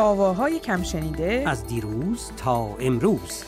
آواهای کمشنیده از دیروز تا امروز.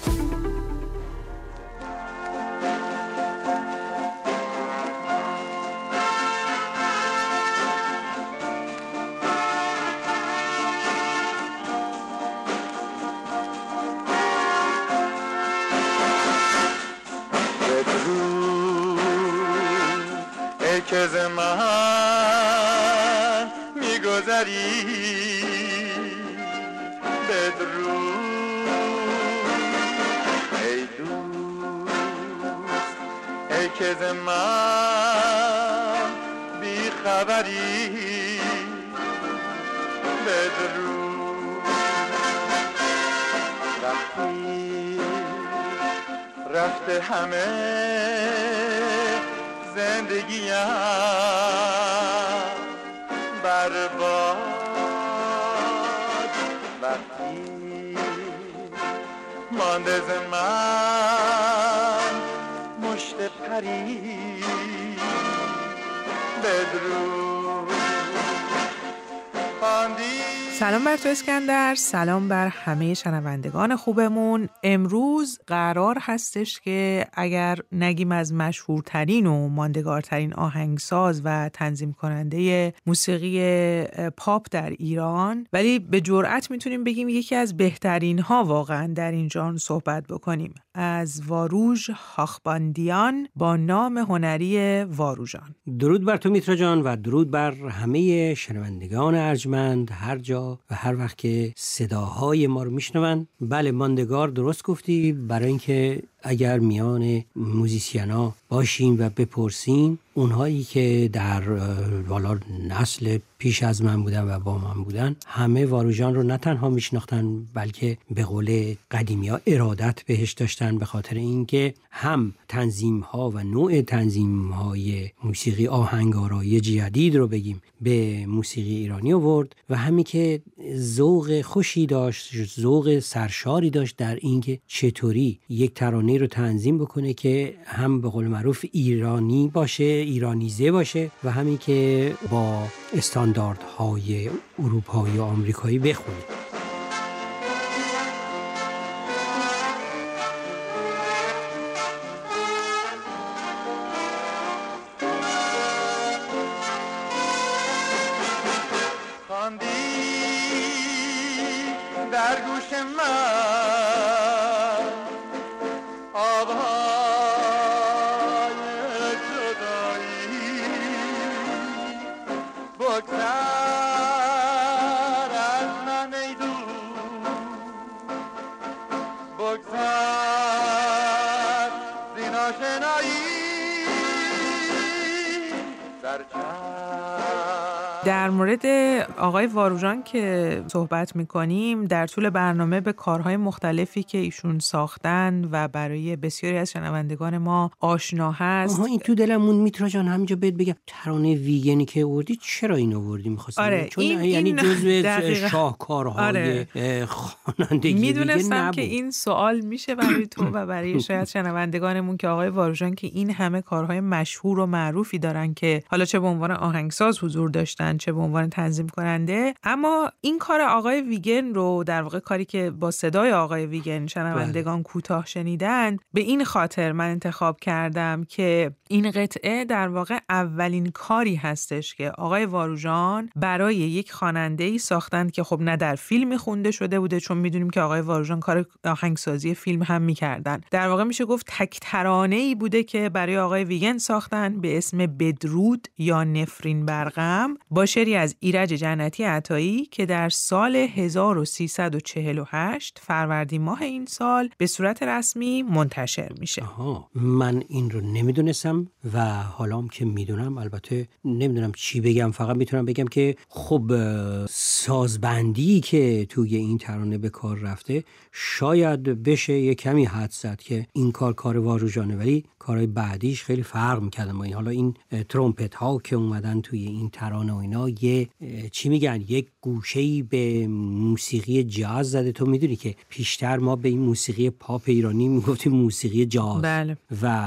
سلام بر تو اسکندر، سلام بر همه شنوندگان خوبمون. امروز قرار هستش که اگر نگیم از مشهورترین و ماندگارترین آهنگساز و تنظیم کننده موسیقی پاپ در ایران، ولی به جرئت میتونیم بگیم یکی از بهترین ها واقعا در این ژانر صحبت بکنیم، از واروژ هاخباندیان با نام هنری واروژان. درود بر تو میترا جان و درود بر همه شنوندگان ارجمند هر جا و هر وقت که صداهای ما رو میشنون. بله، ماندگار درست گفتی، برای اینکه اگر میان موزیسینا باشیم و بپرسیم، اونهایی که در والا نسل پیش از من بودن و با من بودن، همه واروژان رو نه تنها میشناختن بلکه به قول قدیمی‌ها ارادت بهش داشتن، به خاطر اینکه هم تنظیم‌ها و نوع تنظیم‌های موسیقی آهنگارایی جدید رو بگیم به موسیقی ایرانی آورد و همین که ذوق خوشی داشت، ذوق سرشاری داشت در اینکه چطوری یک ترانه رو تنظیم بکنه که هم به قول معروف ایرانی باشه، ایرانیزه باشه و همین که با استانداردهای اروپایی و آمریکایی بخونه. در مورد آقای واروژان که صحبت می‌کنیم، در طول برنامه به کارهای مختلفی که ایشون ساختن و برای بسیاری از شنوندگان ما آشنا هست. آها، این تو دلمون میترا جان، همینجا بهت بگم ترانه ویگنی که آوردی، چرا این آوردی؟ می‌خواستم چون یعنی جزو شاهکارهای خوانندگی میدونستم که این سوال میشه برای تو و برای شاید شنوندگانمون که آقای واروژان که این همه کارهای مشهور و معروفی دارن که حالا چه به عنوان آهنگساز حضور داشتن، چه به عنوان تنظیم کننده، اما این کار آقای ویگن رو، در واقع کاری که با صدای آقای ویگن شنوندگان کوتاه شنیدن، به این خاطر من انتخاب کردم که این قطعه در واقع اولین کاری هستش که آقای واروژان برای یک خواننده‌ای ساختند که خب نه در فیلمی خونده شده بوده، چون میدونیم که آقای واروژان کار آهنگسازی فیلم هم میکردن. در واقع میشه گفت تک ترانه‌ای بوده که برای آقای ویگن ساختن به اسم بدرود یا نفرین برغم با شعری از ایرج جنتی عطایی که در سال 1348 فروردین ماه این سال به صورت رسمی منتشر میشه. آها، من این رو نمیدونستم و حالا که میدونم، البته نمیدونم چی بگم، فقط میتونم بگم که خب سازبندی که توی این ترانه به کار رفته، شاید بشه یه کمی حد زد که این کار واروژانه، ولی کارهای بعدیش خیلی فرق می‌کرد. ما این حالا این ترومپت ها که اومدن توی این ترانه و این معنای چی میگن، یک گوشه‌ای به موسیقی جاز زده. تو میدونی که پیشتر ما به این موسیقی پاپ ایرانی میگفتیم موسیقی جاز، بله. و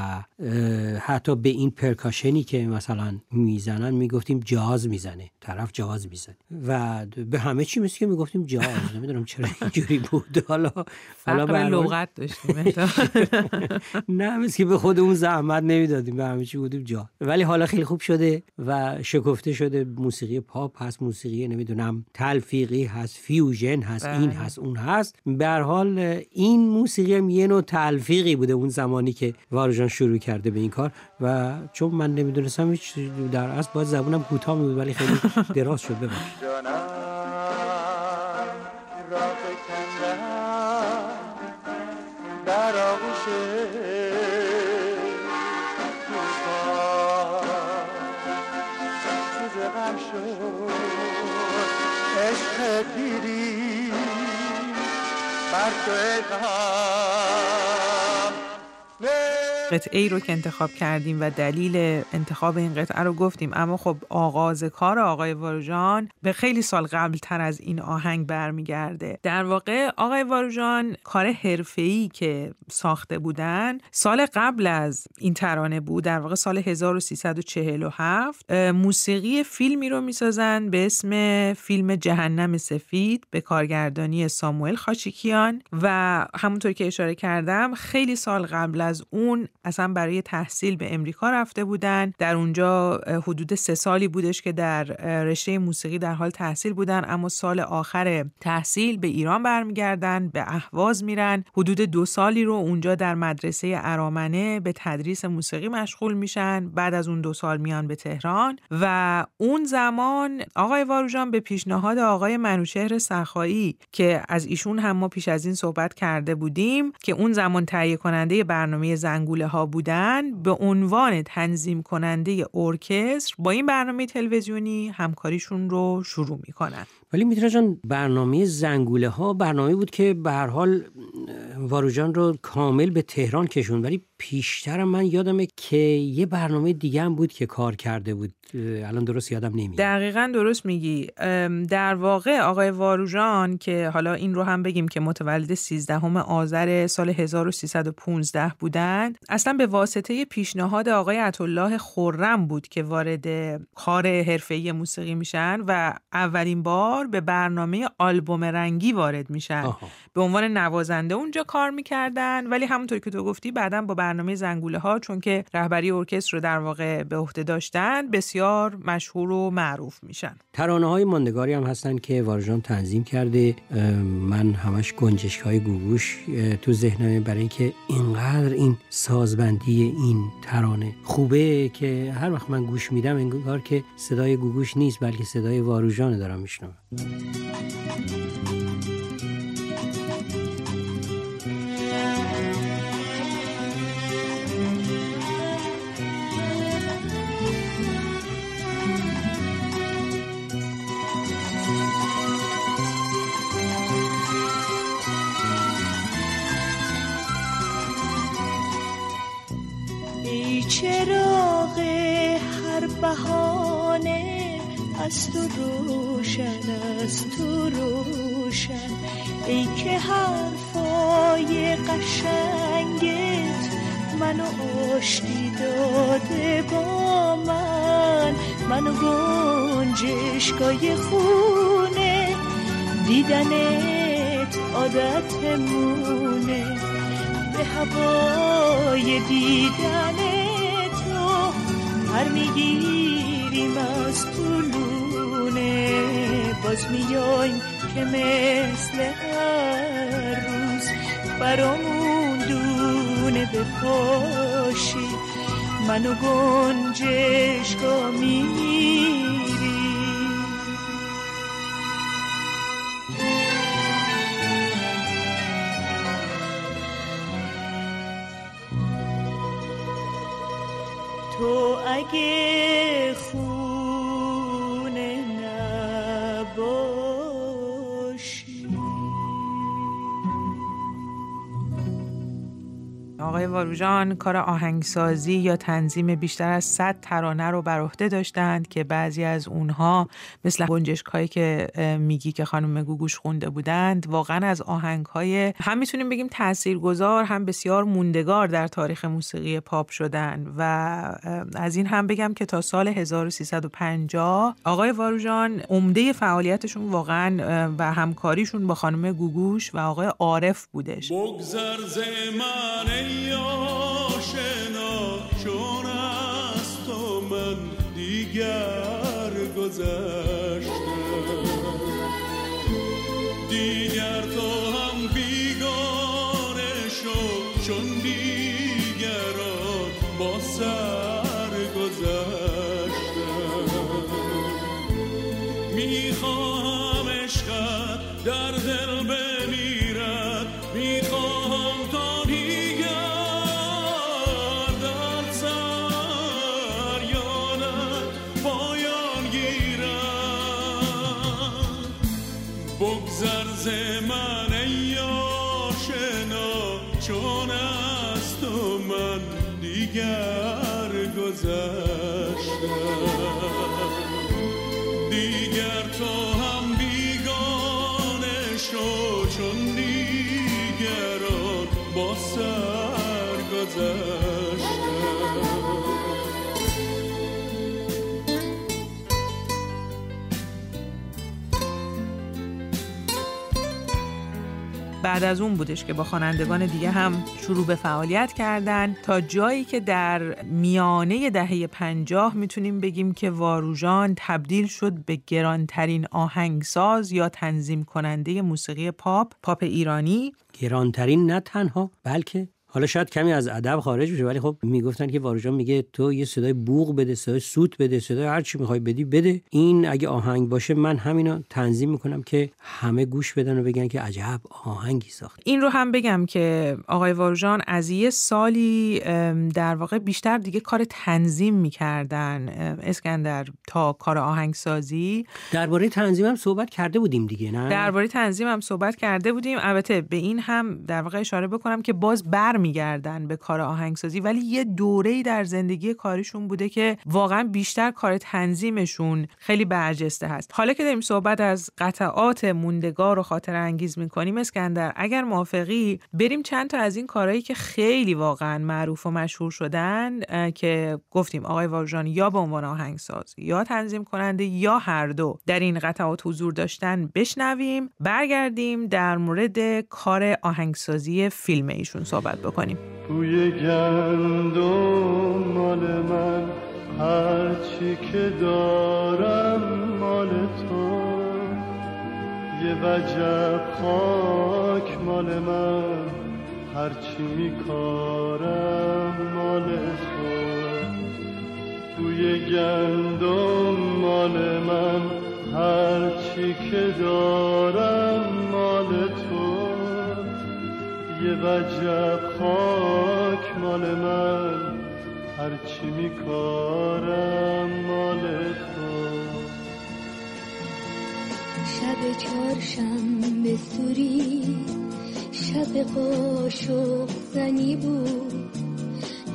حتی به این پرکاشنی که مثلا میزنن میگفتیم جاز میزنه، طرف جاز میزنه، و به همه چی مثل که میگفتیم جاز. نمیدونم چرا اینجوری بود. حالا به لغت داشتیم نه، مثل که به خودمون زحمت نمیدادیم، به همه چی بودیم جاز. ولی حالا خیلی خوب شده و شکفته شده، موسیقی پاپ هست، موسیقی نمیدونم تلفیقی هست، فیوژن هست، این هست، اون هست. به هر حال این موسیقی هم یه نوع تلفیقی بوده اون زمانی که واروژان شروع کرده به این کار، و چون من نمیدونستم هیچ، در اصل باید زبونم کوتاه می‌بود، ولی خیلی دراز شد. ببخشید. قطعه رو که انتخاب کردیم و دلیل انتخاب این قطعه رو گفتیم، اما خب آغاز کار آقای واروژان به خیلی سال قبل تر از این آهنگ برمیگرده. در واقع آقای واروژان کار حرفه‌ای که ساخته بودن سال قبل از این ترانه بود، در واقع سال 1347 موسیقی فیلمی رو میسازن به اسم فیلم جهنم سفید به کارگردانی ساموئل خاشکیان، و همونطور که اشاره کردم خیلی سال قبل از اون اصلا برای تحصیل به امریکا رفته بودن. در اونجا حدود 3 سالی بودش که در رشته موسیقی در حال تحصیل بودن، اما سال آخر تحصیل به ایران برمیگردن، به اهواز میرن، حدود 2 سالی رو اونجا در مدرسه ارامنه به تدریس موسیقی مشغول میشن. بعد از اون 2 سال میان به تهران، و اون زمان آقای واروژان به پیشنهاد آقای منوچهر سخایی که از ایشون هم ما پیش از این صحبت کرده بودیم که اون زمان تهیه کننده برنامه زنگوله ها بودن، به عنوان تنظیم کننده ارکستر با این برنامه تلویزیونی همکاریشون رو شروع میکنن. ولی میترا جان، برنامه زنگوله ها برنامه بود که به هر حال واروژان رو کامل به تهران کشون. ولی پیشتر من یادمه که یه برنامه دیگه هم بود که کار کرده بود، الان درست یادم نمیاد. دقیقاً درست میگی. در واقع آقای واروژان که حالا این رو هم بگیم که متولد 13 آذر سال 1315 بودن، اصلا به واسطه پیشنهاد آقای عطالله خرم بود که وارد کار حرفه‌ای موسیقی میشن و اولین بار به برنامه آلبوم رنگی وارد میشن. به عنوان نوازنده اونجا کار میکردن، ولی همونطور که تو گفتی بعداً با برنامه زنگوله ها، چون که رهبری ارکستر رو در واقع به عهده داشتن، بسیار مشهور و معروف میشن. ترانه های ماندگاری هم هستن که واروژان تنظیم کرده. من همش گنجشک‌های گوگوش تو ذهنم، برای اینکه اینقدر این سازبندی این ترانه خوبه که هر وقت من گوش میدم انگار که صدای گوگوش نیست بلکه صدای واروژان دارم میشنوم. چراغ هر بهانه از تو روشن، از تو روشن، ای که حرفای قشنگت منو آشتی داده با من، منو گنجشگاه خونه، دیدنت عادتمونه، به هوای دیدنت هر میگیریم از طولونه، باز میایم که مثل هر روز برامون دونه بپاشی، منو گنجشگاه میری. تو اگه خونه نباشی. آقای آقای واروژان کار آهنگسازی یا تنظیم بیشتر از 100 ترانه رو بر عهده داشتند که بعضی از اونها مثل گنجشک‌هایی که میگی که خانم گوگوش خونده بودند واقعا از آهنگ‌های هم میتونیم بگیم تاثیرگذار هم بسیار موندگار در تاریخ موسیقی پاپ شدن. و از این هم بگم که تا سال 1350 آقای واروژان عمده فعالیتشون واقعا و همکاریشون با خانم گوگوش و آقای عارف بودش. بگذر ز من ای آشنا چون از تو من دیگر گذشتم، دیگر تو هم بیگانه شد چون دیگران با سر گذشتم، میخواهم عشقت در دل بمیرد، میخواهم تا دیگر در سر یانت پایان گیرد. بگذر ز من ای آشنا چون از تو من دیگر گذشتم، دیگر تو هم بیگانه شو چون دیگران با سر گذشتم. بعد از اون بودش که با خوانندگان دیگه هم شروع به فعالیت کردن تا جایی که در میانه دهه 50 میتونیم بگیم که واروژان تبدیل شد به گرانترین آهنگساز یا تنظیم کننده موسیقی پاپ ایرانی. گرانترین نه تنها بلکه حالا شاید کمی از ادب خارج بشه ولی خب میگفتن که واروژان میگه تو یه صدای بوق بده، صدای سوت بده، صدای هر چی میخوای بدی بده، این اگه آهنگ باشه من همینا تنظیم میکنم که همه گوش بدن و بگن که عجب آهنگی ساخت. این رو هم بگم که آقای واروژان از یه سالی در واقع بیشتر دیگه کار تنظیم میکردن اسکندر تا کار آهنگسازی. درباره تنظیم هم صحبت کرده بودیم دیگه، نه؟ درباره تنظیم هم صحبت کرده بودیم. البته به این هم در واقع اشاره بکنم که باز میگردن به کار آهنگسازی ولی یه دوره‌ای در زندگی کاریشون بوده که واقعا بیشتر کار تنظیمشون خیلی برجسته هست. حالا که داریم صحبت از قطعات موندگار و خاطر انگیز میکنیم، اسکندر اگر موافقی بریم چند تا از این کارهایی که خیلی واقعا معروف و مشهور شدن که گفتیم آقای واروژان یا به عنوان آهنگساز یا تنظیم کننده یا هر دو در این قطعات حضور داشتن بشنویم، برگردیم در مورد کار آهنگسازی فیلم ایشون صحبت بکنیم. بوی گندم مال من، هرچی که دارم مال تو، یه وجب خاک مال من، هرچی میکارم مال تو. بوی گندم مال من، هرچی که دارم مال تو، یه وجب خاک مال من، هرچی میکارم مال تو. شب چهارشنبه سوری شب قاشق زنی بود،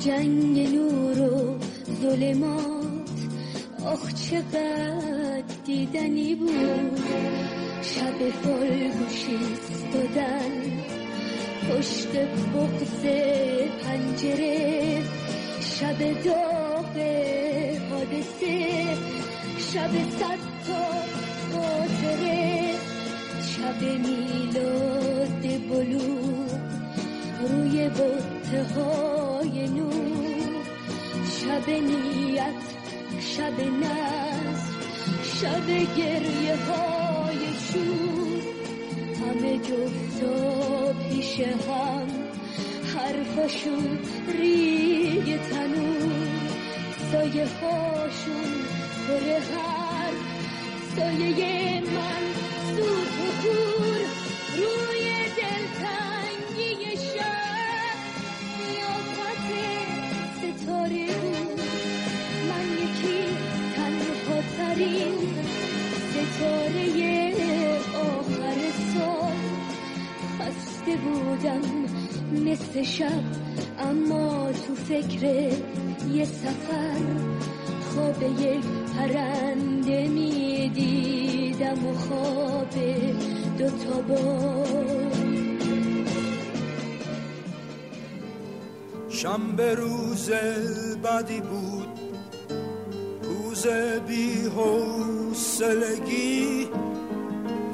جنگ نور و ظلمات آخ چقدر دیدنی بود. شب فرگوشی دادن پشت بغز پنجره، شب داغ حادثه، شب صد تا خاطره، شب میلاد بلوغ روی بطه های نور، شب نیت، شب نصر، شب گریه های شور، همه جفتا پیش هم، حرفاشون ریگ تنون، سایه هاشون پر هر، سایه من سوز و کور روی دلتنگی شب. نیافت ستاره بود، من یکی تنها ترین ستاره آخر سال، خسته بودم مثل شب اما تو فکر یه سفر خواب یک پرنده می دیدم و خواب دوتا باد. شنبه روز بعدی بود، روز بی‌حوصلگی،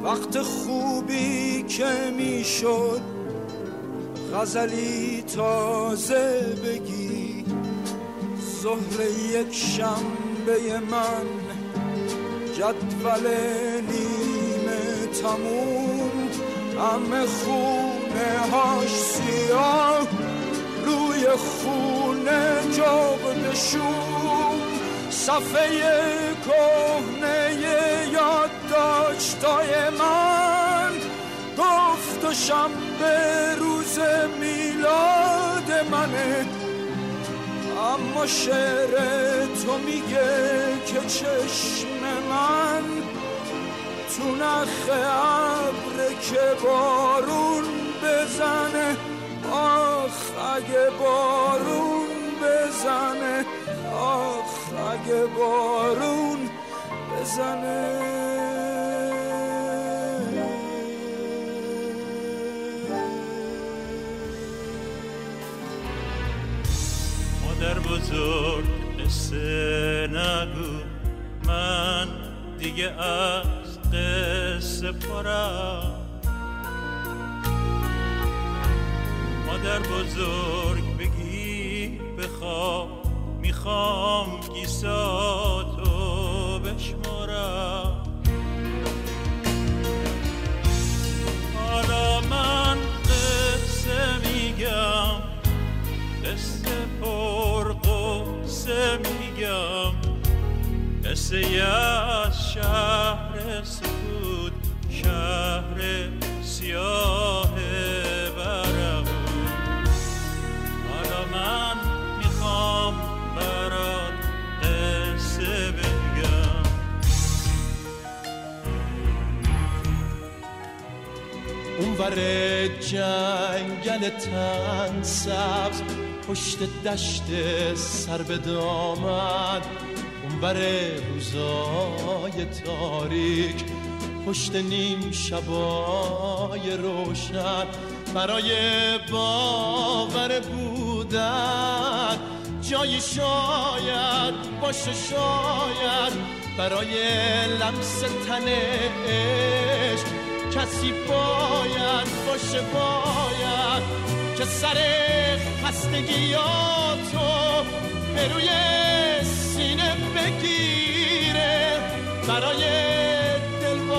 وقت خوبی که میشد غزلی تازه بگی. ظهر یک شنبه من جدول نیمه تموم، همه خونه هاش سیاه، روی خونه جغد شوم، صفحه کهنه یادداشت‌های من گفت و شنبه روز میلاد منه، اما شعر تو میگه که چشم من تو نخ ابر که بارون بزنه، آخ اگه بارون بزنه، آخ اگه بارون بزنه. مادر بزرگ قصه نگو، من دیگه از قصه پرم. مادر بزرگ بگی بخواب، میخوام گیساتو بشمارم. حالا من قصه میگم، قصه پر قصه میگم، قصه ای از شهر سکوت، شهر سیاه برم. من میخوام برات قصه بگم. اونور جنگل تن سبز، پشت دشت سر به دامن، اونور روزای تاریک، پشت نیم شبای روشن، برای باور بودن جای شاید باشه، شاید برای لمس تن عشق کسی باید باشه، باید که سر خستگیاتو به روی سینه بگیره، برای دل و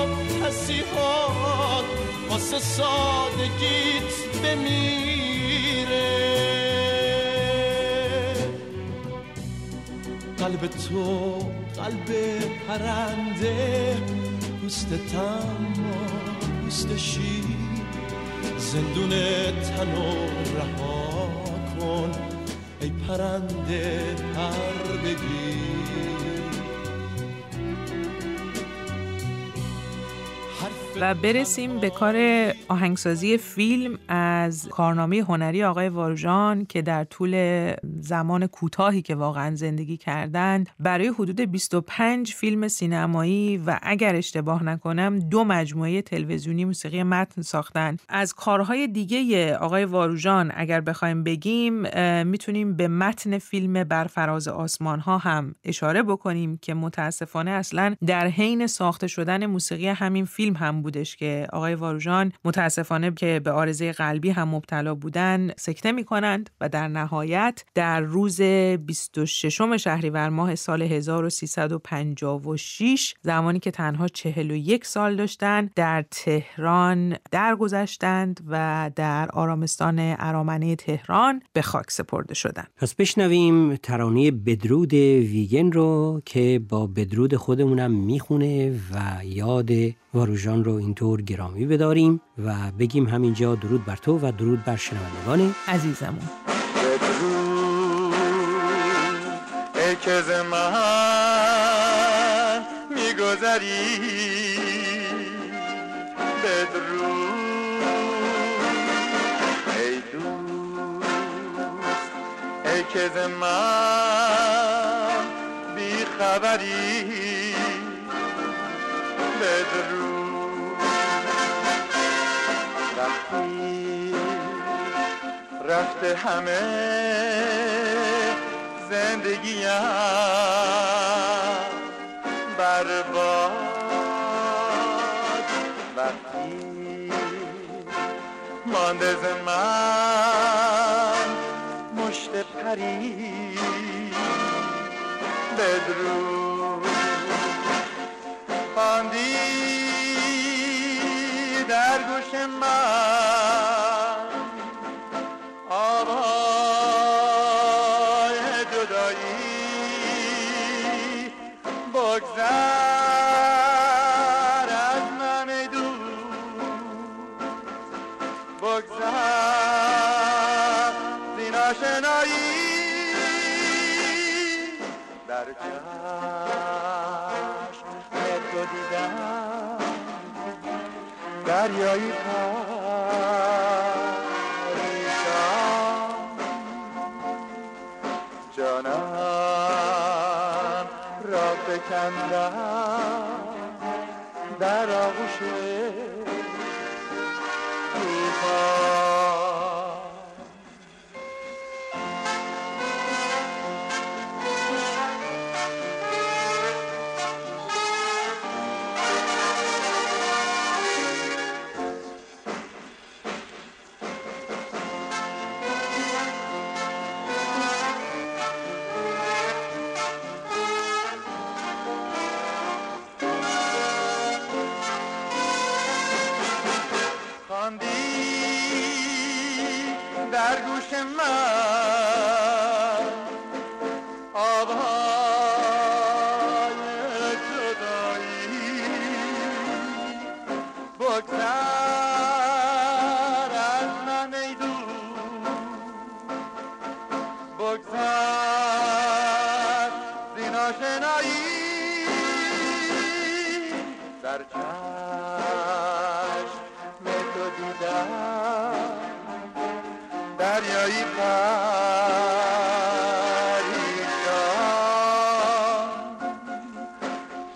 پسیهات واسه سادگیت بمیره. قلب تو قلب پرنده، پوست تما پوست شیر، زندون تن و رها کن ای پرنده پر بگیر. و برسیم به کار آهنگسازی فیلم از کارنامه هنری آقای واروژان که در طول زمان کوتاهی که واقعا زندگی کردند برای حدود 25 فیلم سینمایی و اگر اشتباه نکنم 2 مجموعه تلویزیونی موسیقی متن ساختن. از کارهای دیگه آقای واروژان اگر بخوایم بگیم میتونیم به متن فیلم برفراز آسمان ها هم اشاره بکنیم که متاسفانه اصلا در حین ساخته شدن موسیقی همین فیلم هم بودش که آقای واروژان متاسفانه که به عارضه قلبی هم مبتلا بودن سکته می‌کنند و در نهایت در روز 26 شهریور ماه سال 1356 زمانی که تنها 41 سال داشتند در تهران درگذشتند و در آرامستان ارامنه تهران به خاک سپرده شدند. پس بشنویم ترانه بدرود ویگن رو که با بدرود خودمونم میخونه و یاد واروژان رو اینطور گرامی بداریم و بگیم همینجا درود بر تو و درود بر شنوندگان عزیزمون. بدرود ای که ز من میگذری، بدرود ای دوست که ز من بی خبری بدرو وقتی رفته همه زندگیم برباد وقتی مانده ز من مشت پری بدرو خواندی در گوش من آوای جدایی بگذر از من ای دوست بگذر زین آشنایی در جهان دیدم دریایی پریشان جانم را بکندم در آغوش توفان در گوش من آب‌های جدایی بگذر از من ای دوست بگذر زین آشنایی در چشم تو دیدم دریایی پریشان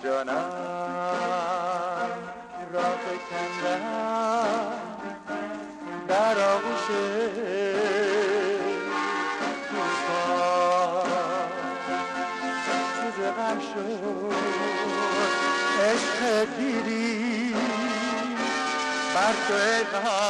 جانم را بکندم در آغوش توفان چیز غم شد عشق پیری بر تو ای غم